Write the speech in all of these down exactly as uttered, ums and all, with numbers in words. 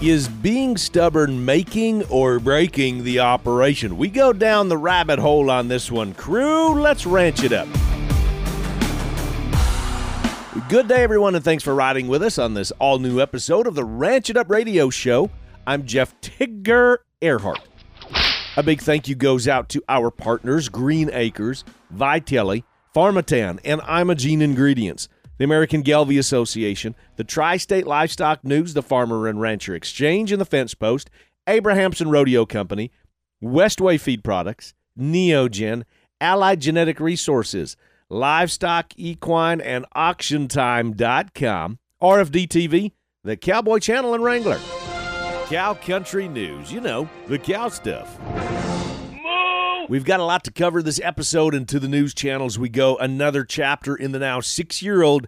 Is being stubborn making or breaking the operation? We go down the rabbit hole on this one. Crew, let's ranch it up. Good day, everyone, and thanks for riding with us on this all-new episode of the Ranch It Up Radio Show. I'm Jeff Tigger Earhart. A big thank you goes out to our partners, Green Acres, Vitelli, Pharmatan, and Imogene Ingredients, the American Gelbvieh Association, the Tri-State Livestock News, the Farmer and Rancher Exchange, and the Fence Post, Abrahamson Rodeo Company, Westway Feed Products, Neogen, Allied Genetic Resources, Livestock, Equine, and auction time dot com, R F D T V, the Cowboy Channel, and Wrangler. Cow Country News, you know, the cow stuff. We've got a lot to cover this episode, and to the news channels we go. Another chapter in the now six-year-old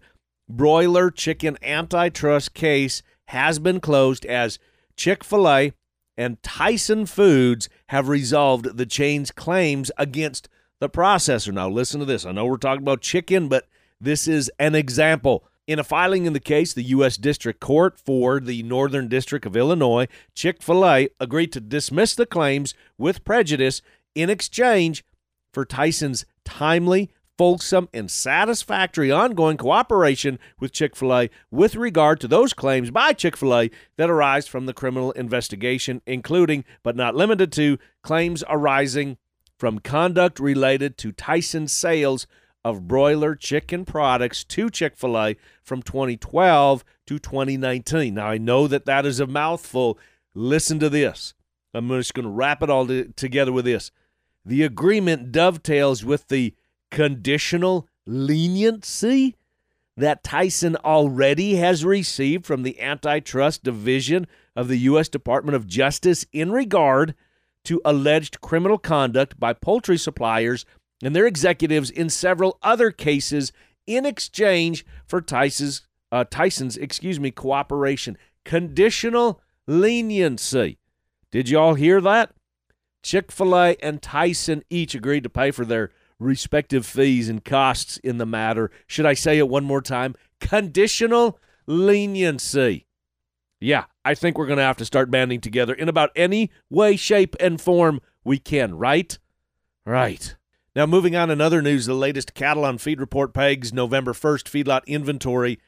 broiler chicken antitrust case has been closed as Chick-fil-A and Tyson Foods have resolved the chain's claims against the processor. Now, listen to this. I know we're talking about chicken, but this is an example. In a filing in the case, the U S District Court for the Northern District of Illinois, Chick-fil-A agreed to dismiss the claims with prejudice in exchange for Tyson's timely, fulsome, and satisfactory ongoing cooperation with Chick-fil-A with regard to those claims by Chick-fil-A that arise from the criminal investigation, including, but not limited to, claims arising from conduct related to Tyson's sales of broiler chicken products to Chick-fil-A from twenty twelve to twenty nineteen. Now, I know that that is a mouthful. Listen to this. I'm just going to wrap it all to- together with this. The agreement dovetails with the conditional leniency that Tyson already has received from the Antitrust Division of the U S Department of Justice in regard to alleged criminal conduct by poultry suppliers and their executives in several other cases in exchange for Tyson's, uh, Tyson's excuse me, cooperation. Conditional leniency. Did y'all hear that? Chick-fil-A and Tyson each agreed to pay for their respective fees and costs in the matter. Should I say it one more time? Conditional leniency. Yeah, I think we're going to have to start banding together in about any way, shape, and form we can, right? Right. Now, moving on in other news, the latest cattle on feed report pegs November first feedlot inventory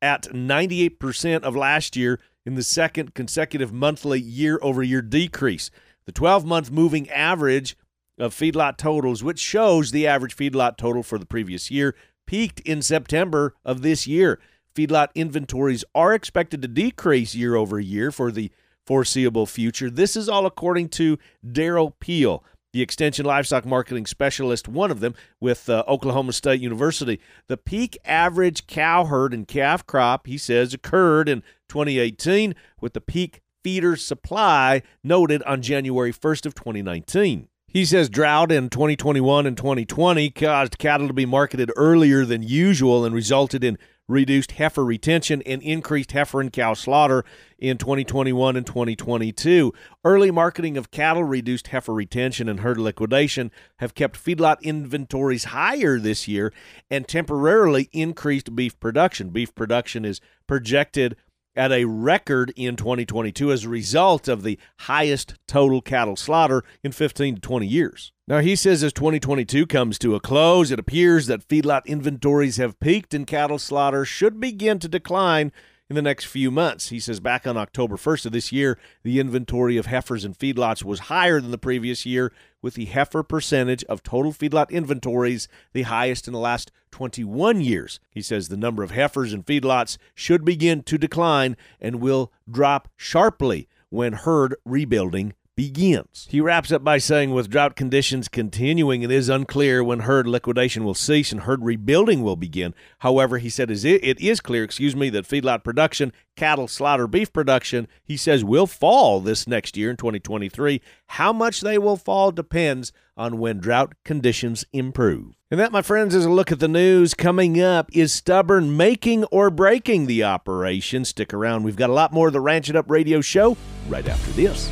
at ninety-eight percent of last year in the second consecutive monthly year-over-year decrease. The twelve-month moving average of feedlot totals, which shows the average feedlot total for the previous year, peaked in September of this year. Feedlot inventories are expected to decrease year-over-year for the foreseeable future. This is all according to Darrell Peel, the Extension Livestock Marketing Specialist, one of them, with uh, Oklahoma State University. The peak average cow herd and calf crop, he says, occurred in twenty eighteen, with the peak feeder supply noted on January first of twenty nineteen. He says drought in twenty twenty-one and twenty twenty caused cattle to be marketed earlier than usual and resulted in reduced heifer retention and increased heifer and cow slaughter in twenty twenty-one and twenty twenty-two. Early marketing of cattle, reduced heifer retention, and herd liquidation have kept feedlot inventories higher this year and temporarily increased beef production. Beef production is projected at a record in twenty twenty-two as a result of the highest total cattle slaughter in fifteen to twenty years. Now, he says as twenty twenty-two comes to a close, it appears that feedlot inventories have peaked and cattle slaughter should begin to decline in the next few months. He says back on October first of this year, the inventory of heifers and feedlots was higher than the previous year, with the heifer percentage of total feedlot inventories the highest in the last twenty-one years. He says the number of heifers and feedlots should begin to decline and will drop sharply when herd rebuilding begins. He wraps up by saying, with drought conditions continuing, it is unclear when herd liquidation will cease and herd rebuilding will begin. However, he said it is clear, excuse me, that feedlot production, cattle slaughter, beef production, he says, will fall this next year in twenty twenty-three. How much they will fall depends on when drought conditions improve. And that, my friends, is a look at the news. Coming up, is stubborn making or breaking the operation? Stick around. We've got a lot more of the Ranch It Up Radio Show right after this.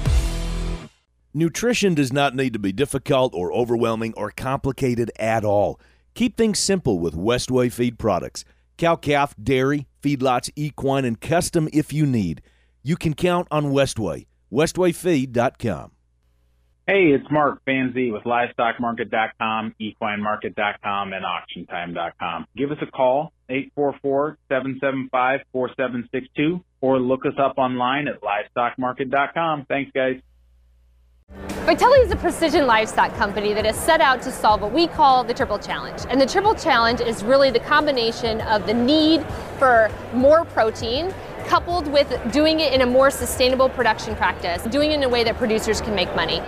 Nutrition does not need to be difficult or overwhelming or complicated at all. Keep things simple with Westway Feed Products. Cow-calf, dairy, feedlots, equine, and custom if you need. you can count on Westway. Westway feed dot com. Hey, it's Mark Banzi with livestock market dot com, equine market dot com, and auction time dot com. Give us a call, eight four four, seven seven five, four seven six two, or look us up online at livestock market dot com. Thanks, guys. Vitelli is a precision livestock company that has set out to solve what we call the triple challenge. And the triple challenge is really the combination of the need for more protein, coupled with doing it in a more sustainable production practice, doing it in a way that producers can make money.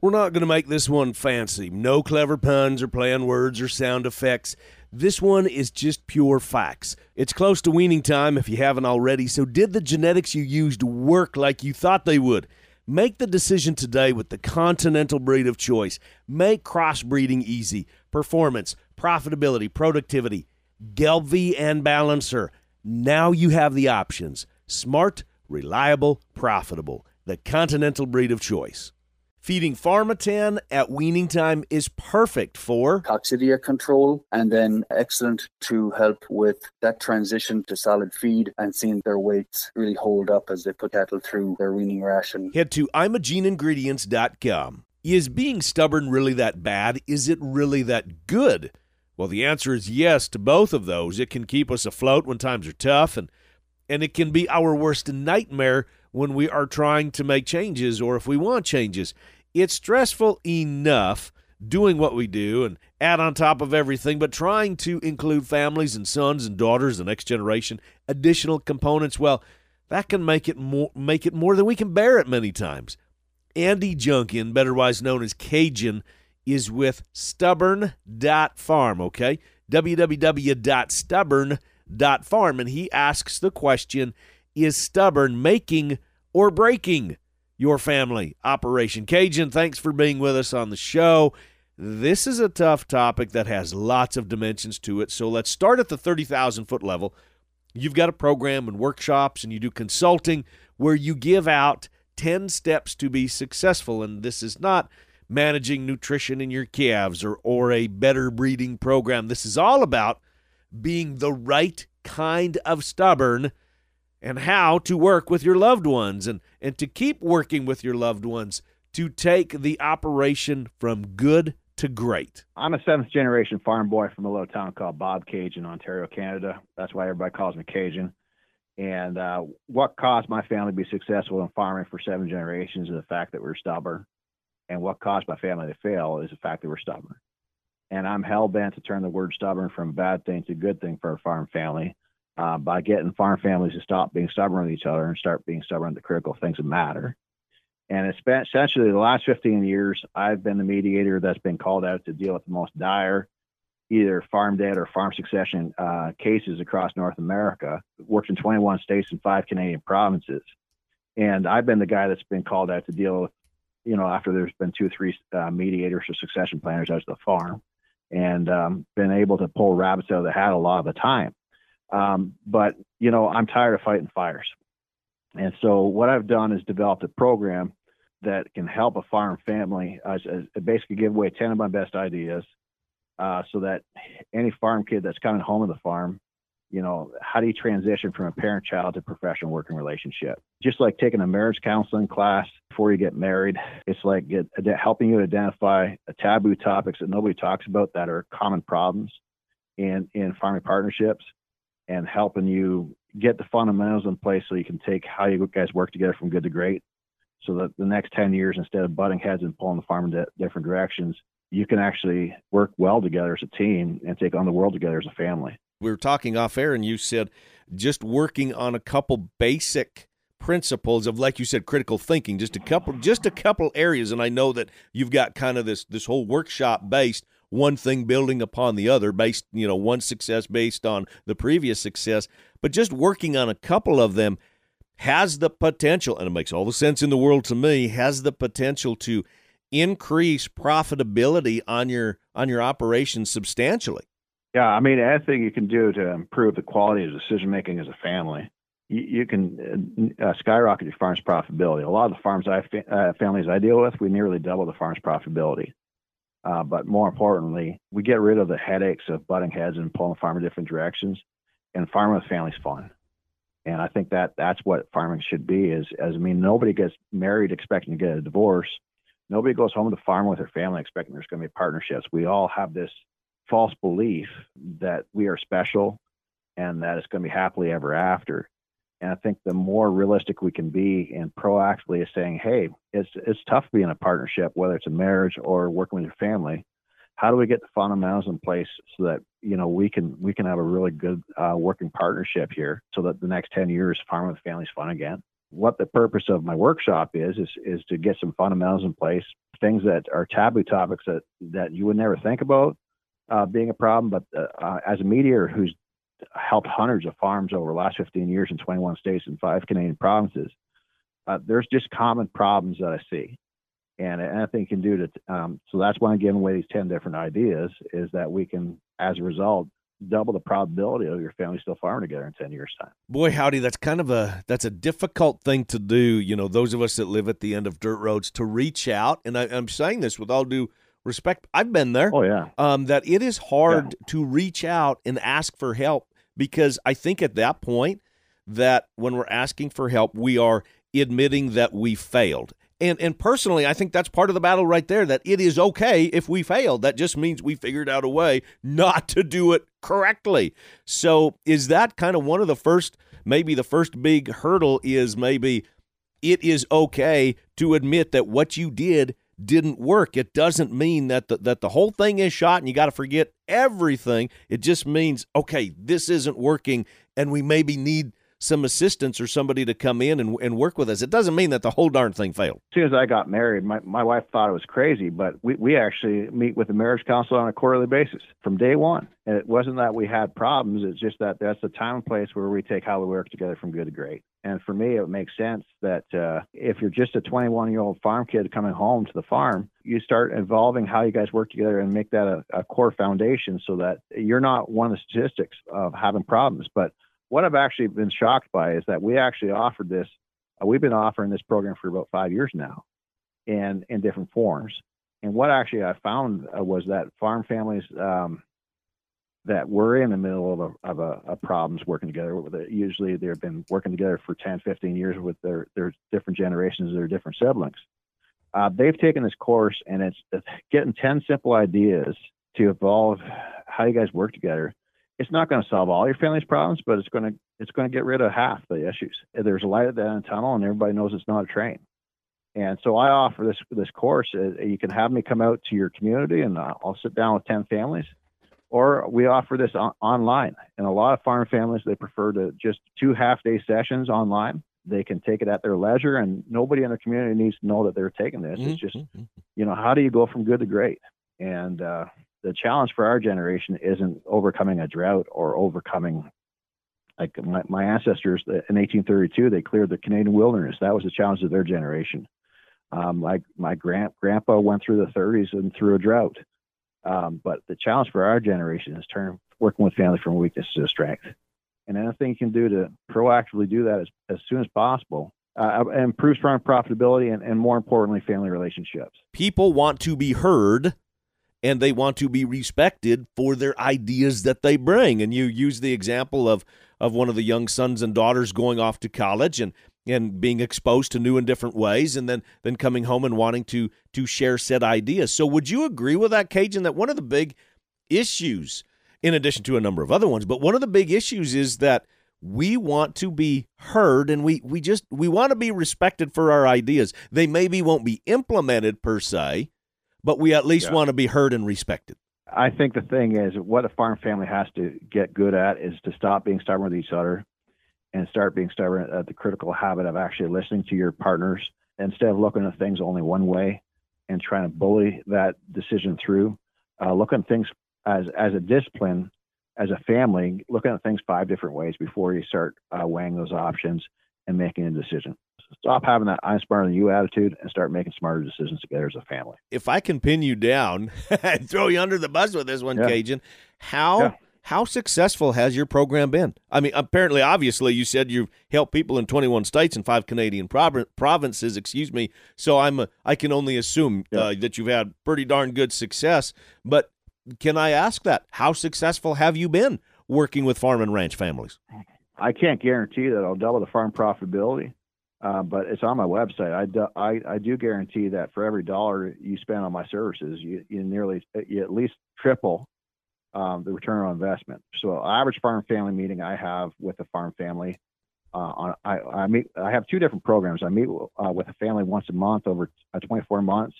We're not going to make this one fancy. No clever puns or playing words or sound effects. This one is just pure facts. It's close to weaning time if you haven't already, so did the genetics you used work like you thought they would? Make the decision today with the continental breed of choice. Make crossbreeding easy. Performance, profitability, productivity, Gelbvieh and Balancer. Now you have the options. Smart, reliable, profitable. The continental breed of choice. Feeding Pharmatan at weaning time is perfect for coccidia control, and then excellent to help with that transition to solid feed and seeing their weights really hold up as they put cattle through their weaning ration. Head to Imogene Ingredients dot com. Is being stubborn really that bad? Is it really that good? Well, the answer is yes to both of those. It can keep us afloat when times are tough, and, and it can be our worst nightmare when we are trying to make changes or if we want changes. It's stressful enough doing what we do and add on top of everything, but trying to include families and sons and daughters, the next generation, additional components, well, that can make it more, make it more than we can bear it many times. Andy Junkin, betterwise known as Caejun, is with stubborn dot farm, okay? w w w dot stubborn dot farm, and he asks the question, is stubborn making or breaking your family operation? Caejun, thanks for being with us on the show. This is a tough topic that has lots of dimensions to it, so let's start at the thirty thousand foot level. You've got a program and workshops, and you do consulting where you give out ten steps to be successful, and this is not managing nutrition in your calves or, or a better breeding program. This is all about being the right kind of stubborn and how to work with your loved ones and, and to keep working with your loved ones to take the operation from good to great. I'm a seventh-generation farm boy from a little town called Bobcaygeon, Ontario, Canada. That's why everybody calls me Caejun. And uh, what caused my family to be successful in farming for seven generations is the fact that we're stubborn. And what caused my family to fail is the fact that we're stubborn. And I'm hell-bent to turn the word stubborn from bad thing to good thing for our farm family. Uh, by getting farm families to stop being stubborn with each other and start being stubborn to critical things that matter. And it's been essentially the last fifteen years, I've been the mediator that's been called out to deal with the most dire, either farm debt or farm succession uh, cases across North America. Worked in twenty-one states and five Canadian provinces. And I've been the guy that's been called out to deal with, you know, after there's been two or three uh, mediators or succession planners out to the farm, and um, been able to pull rabbits out of the hat a lot of the time. Um, but, you know, I'm tired of fighting fires. And so what I've done is developed a program that can help a farm family uh, basically give away ten of my best ideas uh, so that any farm kid that's coming home to the farm, you know, how do you transition from a parent-child to professional working relationship? Just like taking a marriage counseling class before you get married, it's like get, helping you identify taboo topics that nobody talks about that are common problems in, in farming partnerships, and helping you get the fundamentals in place so you can take how you guys work together from good to great, so that the next ten years, instead of butting heads and pulling the farm in different directions, you can actually work well together as a team and take on the world together as a family. We were talking off air, and you said just working on a couple basic principles of, like you said, critical thinking, just a couple just a couple areas. And I know that you've got kind of this this whole workshop based, one thing building upon the other, based, you know, one success based on the previous success, but just working on a couple of them has the potential, and it makes all the sense in the world to me, has the potential to increase profitability on your on your operations substantially. Yeah, I mean, anything you can do to improve the quality of decision making as a family, you, you can uh, skyrocket your farm's profitability. A lot of the farms I uh, families I deal with, we nearly double the farm's profitability. Uh, but more importantly, we get rid of the headaches of butting heads and pulling the farm in different directions, and farming with family's fun. And I think that that's what farming should be is, as I mean, nobody gets married expecting to get a divorce. Nobody goes home to farm with their family expecting there's going to be partnerships. We all have this false belief that we are special and that it's going to be happily ever after. And I think the more realistic we can be and proactively is saying, hey, it's it's tough being in a partnership, whether it's a marriage or working with your family. How do we get the fundamentals in place so that, you know, we can we can have a really good uh, working partnership here so that the next ten years farming with family is fun again? What the purpose of my workshop is, is, is to get some fundamentals in place, things that are taboo topics that, that you would never think about uh, being a problem. But uh, as a mediator who's helped hundreds of farms over the last fifteen years in twenty-one states and five Canadian provinces, uh, there's just common problems that I see. And anything you can do to, um, so that's why I'm giving away these ten different ideas is that we can, as a result, double the probability of your family still farming together in ten years' time. Boy, howdy, that's kind of a, that's a difficult thing to do. You know, those of us that live at the end of dirt roads to reach out. And I, I'm saying this with all due respect. I've been there. Oh, yeah. Um, that it is hard yeah. to reach out and ask for help, because I think at that point that when we're asking for help, we are admitting that we failed. And and personally, I think that's part of the battle right there, that it is okay if we failed. That just means we figured out a way not to do it correctly. So is that kind of one of the first, maybe the first big hurdle is maybe it is okay to admit that what you did didn't work. It doesn't mean that the, that the whole thing is shot and you got to forget everything. It just means, okay, this isn't working and we maybe need some assistance or somebody to come in and, and work with us. It doesn't mean that the whole darn thing failed. As soon as I got married, my, my wife thought it was crazy, but we, we actually meet with the marriage counselor on a quarterly basis from day one. And it wasn't that we had problems. It's just that that's the time and place where we take how we work together from good to great. And for me, it makes sense that uh, if you're just a twenty-one-year-old farm kid coming home to the farm, you start involving how you guys work together and make that a, a core foundation so that you're not one of the statistics of having problems. But what I've actually been shocked by is that we actually offered this. Uh, we've been offering this program for about five years now and in different forms. And what actually I found uh, was that farm families um, that were in the middle of a, of a, a problems working together, usually they've been working together for ten, fifteen years with their, their different generations of their different siblings. Uh, they've taken this course and it's, it's getting ten simple ideas to evolve how you guys work together. It's not going to solve all your family's problems, but it's going to it's going to get rid of half the issues. There's a light at the end of the tunnel, and everybody knows it's not a train. And so I offer this this course. You can have me come out to your community, and I'll sit down with ten families, or we offer this on, online. And a lot of farm families, they prefer to just two half-day sessions online. They can take it at their leisure, and nobody in their community needs to know that they're taking this. It's just, you know, how do you go from good to great? And uh, the challenge for our generation isn't overcoming a drought or overcoming, like my, my ancestors in eighteen thirty-two, they cleared the Canadian wilderness. That was the challenge of their generation. Um, like my grand, grandpa went through the thirties and through a drought. Um, but the challenge for our generation is turn working with family from weakness to strength. And anything you can do to proactively do that as, as soon as possible uh, improves farm profitability and, and more importantly, family relationships. People want to be heard, and they want to be respected for their ideas that they bring. And you use the example of of one of the young sons and daughters going off to college and and being exposed to new and different ways, and then then coming home and wanting to to share said ideas. So would you agree with that, Caejun, that one of the big issues, in addition to a number of other ones, but one of the big issues is that we want to be heard, and we we just we want to be respected for our ideas. They maybe won't be implemented per se, but we at least yeah. want to be heard and respected. I think the thing is what a farm family has to get good at is to stop being stubborn with each other and start being stubborn at the critical habit of actually listening to your partners instead of looking at things only one way and trying to bully that decision through. Uh, look at things as, as a discipline, as a family, looking at things five different ways before you start uh, weighing those options and making a decision. Stop having that I'm smarter than you attitude and start making smarter decisions together as a family. If I can pin you down and throw you under the bus with this one, yeah. Caejun, how yeah. how successful has your program been? I mean, apparently, obviously, you said you've helped people in twenty-one states and five Canadian prov- provinces, excuse me, so I'm a, I can only assume yeah. uh, that you've had pretty darn good success. But can I ask that? How successful have you been working with farm and ranch families? I can't guarantee that I'll double the farm profitability, uh, but it's on my website. I do, I, I do guarantee that for every dollar you spend on my services, you, you nearly you at least triple um, the return on investment. So average farm family meeting I have with a farm family, uh, on I, I meet I have two different programs. I meet uh, with a family once a month over twenty-four months,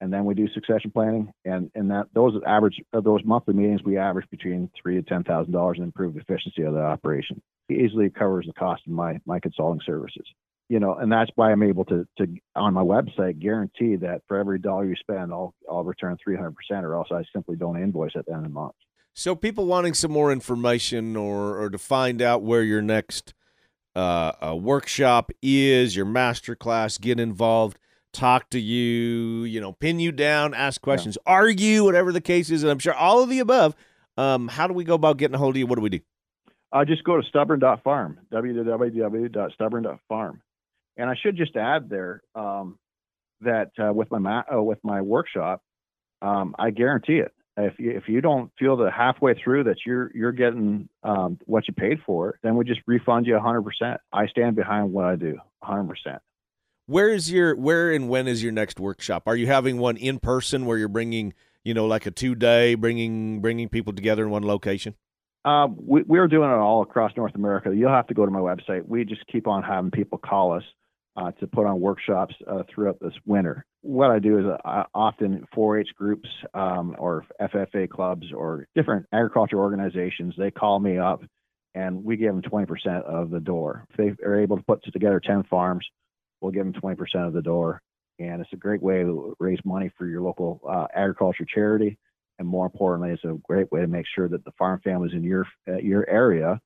and then we do succession planning. And and that those average of those monthly meetings, we average between three to ten thousand dollars in improved efficiency of the operation. It easily covers the cost of my my consulting services. You know, and that's why I'm able to to on my website guarantee that for every dollar you spend, I'll I'll return three hundred percent, or else I simply don't invoice at the end of the month. So people wanting some more information or or to find out where your next uh, uh, workshop is, your masterclass, get involved. Talk to you, you know, pin you down, ask questions, yeah. argue, whatever the case is. And I'm sure all of the above. Um, how do we go about getting a hold of you? What do we do? Uh, just go to stubborn dot farm, w w w dot stubborn dot farm. And I should just add there um, that uh, with my ma- uh, with my workshop, um, I guarantee it. If you, if you don't feel that halfway through that you're you're getting um, what you paid for, then we just refund you one hundred percent. I stand behind what I do, one hundred percent. Where is your where and when is your next workshop? Are you having one in person where you're bringing, you know, like a two day bringing bringing people together in one location? Uh, we, we're doing it all across North America. You'll have to go to my website. We just keep on having people call us uh, to put on workshops uh, throughout this winter. What I do is I often four H groups um, or F F A clubs or different agriculture organizations. They call me up and we give them twenty percent of the door. If they are able to put together ten farms. We'll give them twenty percent of the door, and it's a great way to raise money for your local uh, agriculture charity, and more importantly, it's a great way to make sure that the farm families in your uh, your area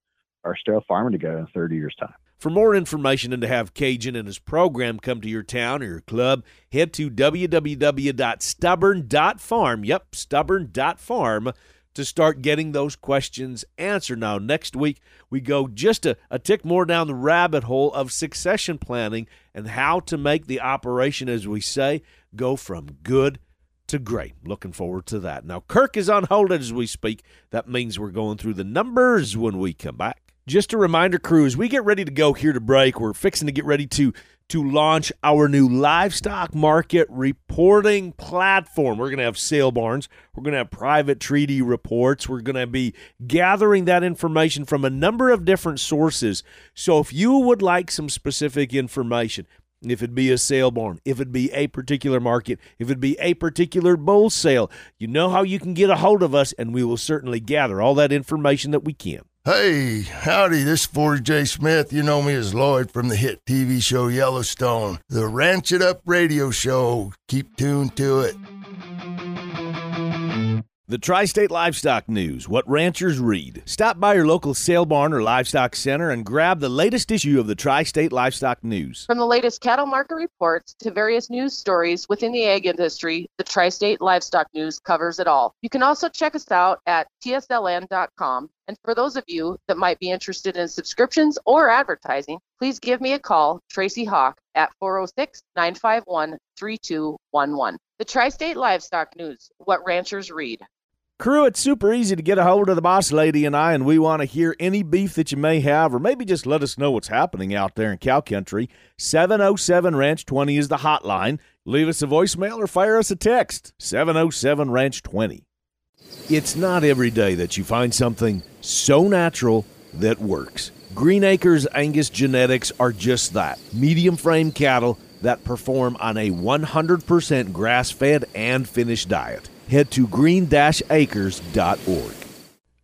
are still farming together in thirty years' time. For more information and to have Caejun and his program come to your town or your club, head to w w w dot stubborn dot farm, yep, stubborn dot farm, to start getting those questions answered. Now, next week, we go just a, a tick more down the rabbit hole of succession planning and how to make the operation, as we say, go from good to great. Looking forward to that. Now, Kirk is on hold as we speak. That means we're going through the numbers when we come back. Just a reminder, crew, as we get ready to go here to break, we're fixing to get ready to to launch our new livestock market reporting platform. We're going to have sale barns. We're going to have private treaty reports. We're going to be gathering that information from a number of different sources. So if you would like some specific information, if it be a sale barn, if it be a particular market, if it be a particular bull sale, you know how you can get a hold of us, and we will certainly gather all that information that we can. Hey, howdy, this is Forrie J. Smith. You know me as Lloyd from the hit T V show Yellowstone, the Ranch It Up radio show. Keep tuned to it. The Tri-State Livestock News, what ranchers read. Stop by your local sale barn or livestock center and grab the latest issue of the Tri-State Livestock News. From the latest cattle market reports to various news stories within the ag industry, the Tri-State Livestock News covers it all. You can also check us out at T S L N dot com. And for those of you that might be interested in subscriptions or advertising, please give me a call, Tracy Hawk, at four oh six, nine five one, three two one one. The Tri-State Livestock News, what ranchers read. Crew, it's super easy to get a hold of the boss lady and I, and we want to hear any beef that you may have, or maybe just let us know what's happening out there in cow country. seven oh seven ranch twenty is the hotline. Leave us a voicemail or fire us a text, seven oh seven ranch twenty. It's not every day that you find something so natural that works. Green Acres Angus genetics are just that, medium frame cattle that perform on a one hundred percent grass-fed and finished diet. Head to green acres dot org.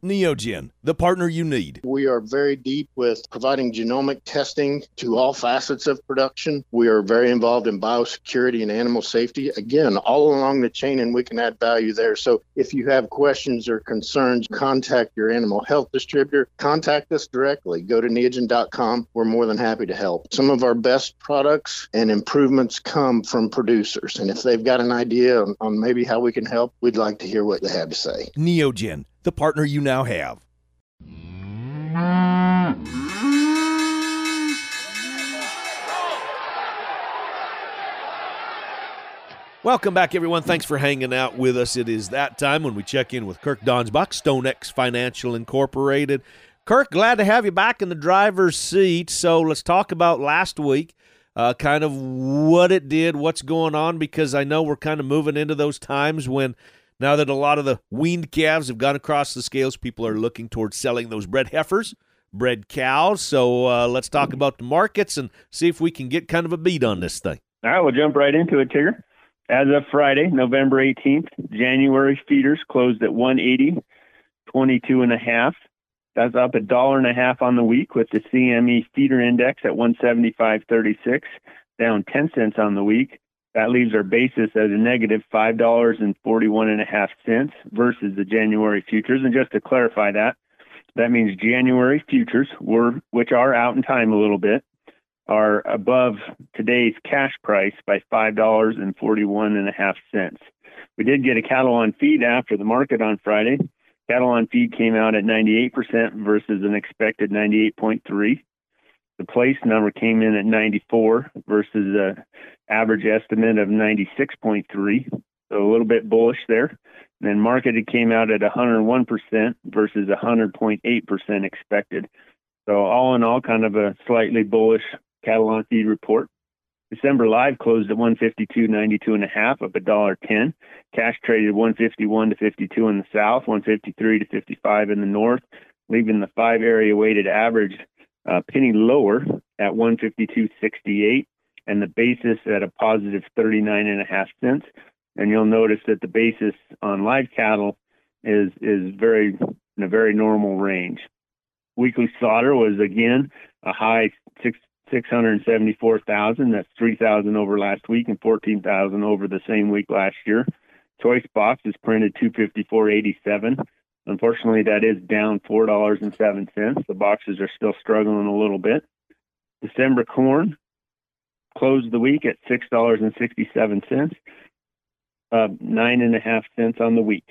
Neogen, the partner you need. We are very deep with providing genomic testing to all facets of production. We are very involved in biosecurity and animal safety. Again, all along the chain, and we can add value there. So if you have questions or concerns, contact your animal health distributor. Contact us directly. Go to neogen dot com. We're more than happy to help. Some of our best products and improvements come from producers. And if they've got an idea on, on maybe how we can help, we'd like to hear what they have to say. Neogen, the partner you now have. Welcome back, everyone. Thanks for hanging out with us. It is that time when we check in with Kirk Donsbach, Stonex Financial Incorporated. Kirk, glad to have you back in the driver's seat. So let's talk about last week, uh, kind of what it did, what's going on, because I know we're kind of moving into those times when now that a lot of the weaned calves have gone across the scales, people are looking towards selling those bred heifers, bred cows. So uh, let's talk about the markets and see if we can get kind of a beat on this thing. All right, we'll jump right into it, Tigger. As of Friday, November eighteenth, January feeders closed at one eighty, twenty-two and a half. That's up a dollar and a half on the week, with the C M E feeder index at one seventy-five thirty-six, down ten cents on the week. That leaves our basis at a negative five dollars and forty-one and a half cents versus the January futures. And just to clarify that, that means January futures, were, which are out in time a little bit, are above today's cash price by five dollars and forty-one and a half cents. We did get a cattle on feed after the market on Friday. Cattle on feed came out at ninety-eight percent versus an expected ninety-eight point three. The place number came in at ninety-four versus an average estimate of ninety-six point three. So a little bit bullish there. And then marketed came out at one hundred one percent versus one hundred point eight percent expected. So all in all, kind of a slightly bullish cattle on feed report. December live closed at one fifty-two ninety-two and a half, up one ten. Cash traded one fifty-one to fifty-two in the south, one fifty-three to fifty-five in the north, leaving the five area weighted average a penny lower at one fifty-two sixty-eight, and the basis at a positive thirty-nine and a half cents. And you'll notice that the basis on live cattle is is very in a very normal range. Weekly slaughter was again a high six. six hundred seventy-four thousand. That's three thousand over last week and fourteen thousand over the same week last year. Choice box is printed two fifty-four eighty-seven. Unfortunately, that is down four dollars and seven cents. The boxes are still struggling a little bit. December corn closed the week at six dollars and sixty-seven cents, uh, nine and a half cents on the week.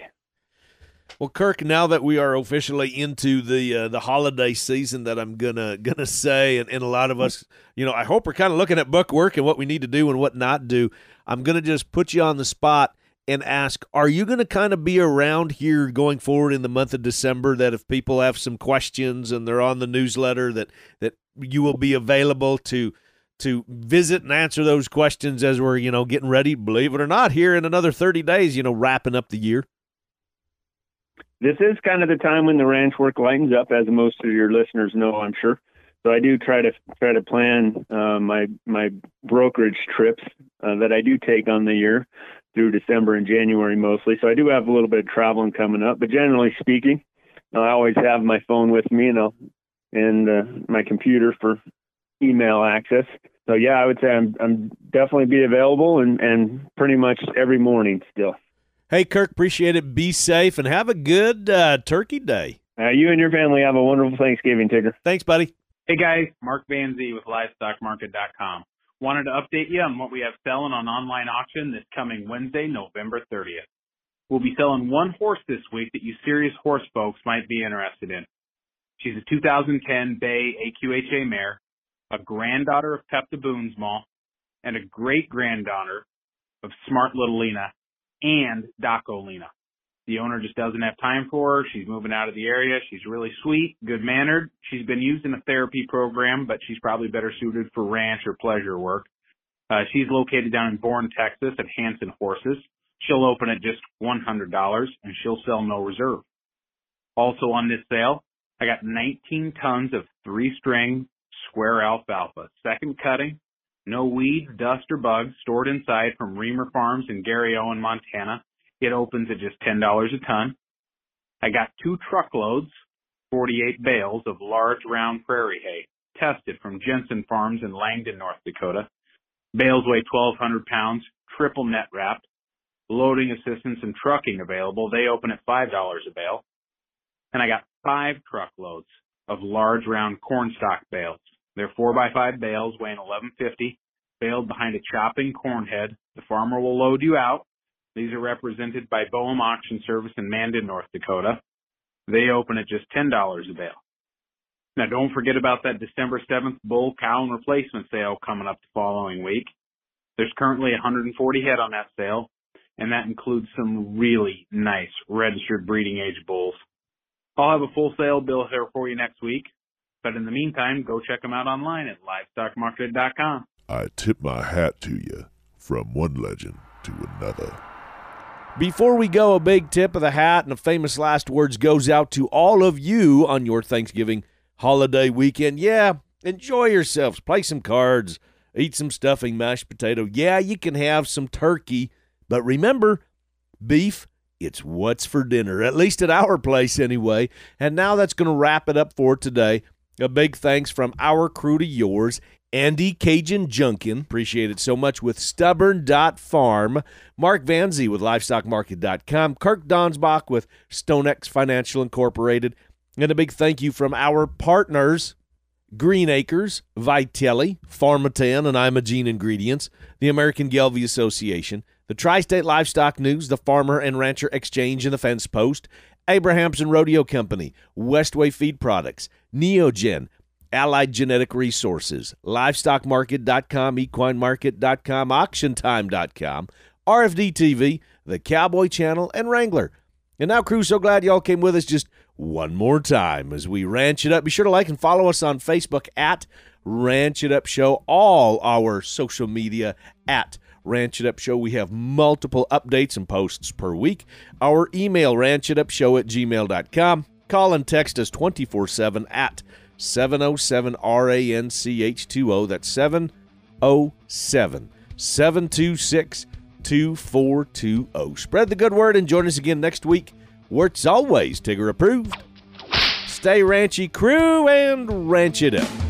Well, Kirk, now that we are officially into the uh, the holiday season, that I'm gonna gonna say, and, and a lot of us, you know, I hope we're kind of looking at book work and what we need to do and what not do. I'm gonna just put you on the spot and ask: are you gonna kind of be around here going forward in the month of December? That if people have some questions and they're on the newsletter, that that you will be available to to visit and answer those questions as we're, you know, getting ready. Believe it or not, here in another thirty days, you know, wrapping up the year. This is kind of the time when the ranch work lightens up, as most of your listeners know, I'm sure. So I do try to try to plan uh, my my brokerage trips uh, that I do take on the year through December and January mostly. So I do have a little bit of traveling coming up, but generally speaking, I always have my phone with me and I'll, and uh, my computer for email access. So yeah, I would say I'm I'm definitely be available and and pretty much every morning still. Hey, Kirk, appreciate it. Be safe and have a good uh, turkey day. Uh, you and your family have a wonderful Thanksgiving, Tigger. Thanks, buddy. Hey, guys. Mark Van Zee with livestock market dot com. Wanted to update you on what we have selling on online auction this coming Wednesday, November thirtieth. We'll be selling one horse this week that you serious horse folks might be interested in. She's a two thousand ten Bay A Q H A mare, a granddaughter of Pepta Boone's Mall, and a great-granddaughter of Smart Little Lena and Daco Lena. The owner just doesn't have time for her. She's moving out of the area. She's really sweet, good-mannered. She's been used in a therapy program, but she's probably better suited for ranch or pleasure work. Uh, she's located down in Bourne, Texas at Hanson Horses. She'll open at just one hundred dollars, and she'll sell no reserve. Also on this sale, I got nineteen tons of three-string square alfalfa, second cutting, no weeds, dust, or bugs, stored inside from Reamer Farms in Gary Owen, Montana. It opens at just ten dollars a ton. I got two truckloads, forty-eight bales of large round prairie hay, tested from Jensen Farms in Langdon, North Dakota. Bales weigh twelve hundred pounds, triple net wrapped. Loading assistance and trucking available. They open at five dollars a bale. And I got five truckloads of large round corn stalk bales. They're four by five bales weighing eleven fifty, baled behind a chopping corn head. The farmer will load you out. These are represented by Boehm Auction Service in Mandan, North Dakota. They open at just ten dollars a bale. Now, don't forget about that December seventh bull, cow, and replacement sale coming up the following week. There's currently one hundred forty head on that sale, and that includes some really nice registered breeding age bulls. I'll have a full sale bill here for you next week. But in the meantime, go check them out online at livestock market dot com. I tip my hat to you from one legend to another. Before we go, a big tip of the hat and a famous last words goes out to all of you on your Thanksgiving holiday weekend. Yeah, enjoy yourselves. Play some cards. Eat some stuffing, mashed potato. Yeah, you can have some turkey. But remember, beef, it's what's for dinner, at least at our place anyway. And now that's going to wrap it up for today. A big thanks from our crew to yours. Andy Cajun Junkin, appreciate it so much, with stubborn dot farm. Mark Vanzi with livestock market dot com. Kirk Donsbach with Stonex Financial Incorporated. And a big thank you from our partners, Green Acres, Vitelli, Pharmatan, and Imogene Ingredients, the American Gelbvieh Association, the Tri-State Livestock News, the Farmer and Rancher Exchange, and the Fence Post, Abrahamson Rodeo Company, Westway Feed Products, Neogen, Allied Genetic Resources, livestock market dot com, equine market dot com, auction time dot com, R F D T V, the Cowboy Channel, and Wrangler. And now, crew, so glad y'all came with us just one more time as we ranch it up. Be sure to like and follow us on Facebook at Ranch It Up Show, all our social media at Ranch It Up Show. We have multiple updates and posts per week. Our email, ranch it up show at gmail dot com. Call and text us twenty-four seven at seven oh seven R A N C H two O. That's seven oh seven, seven two six, two four two oh. Spread the good word and join us again next week, where it's always Tigger approved. Stay ranchy, crew, and ranch it up.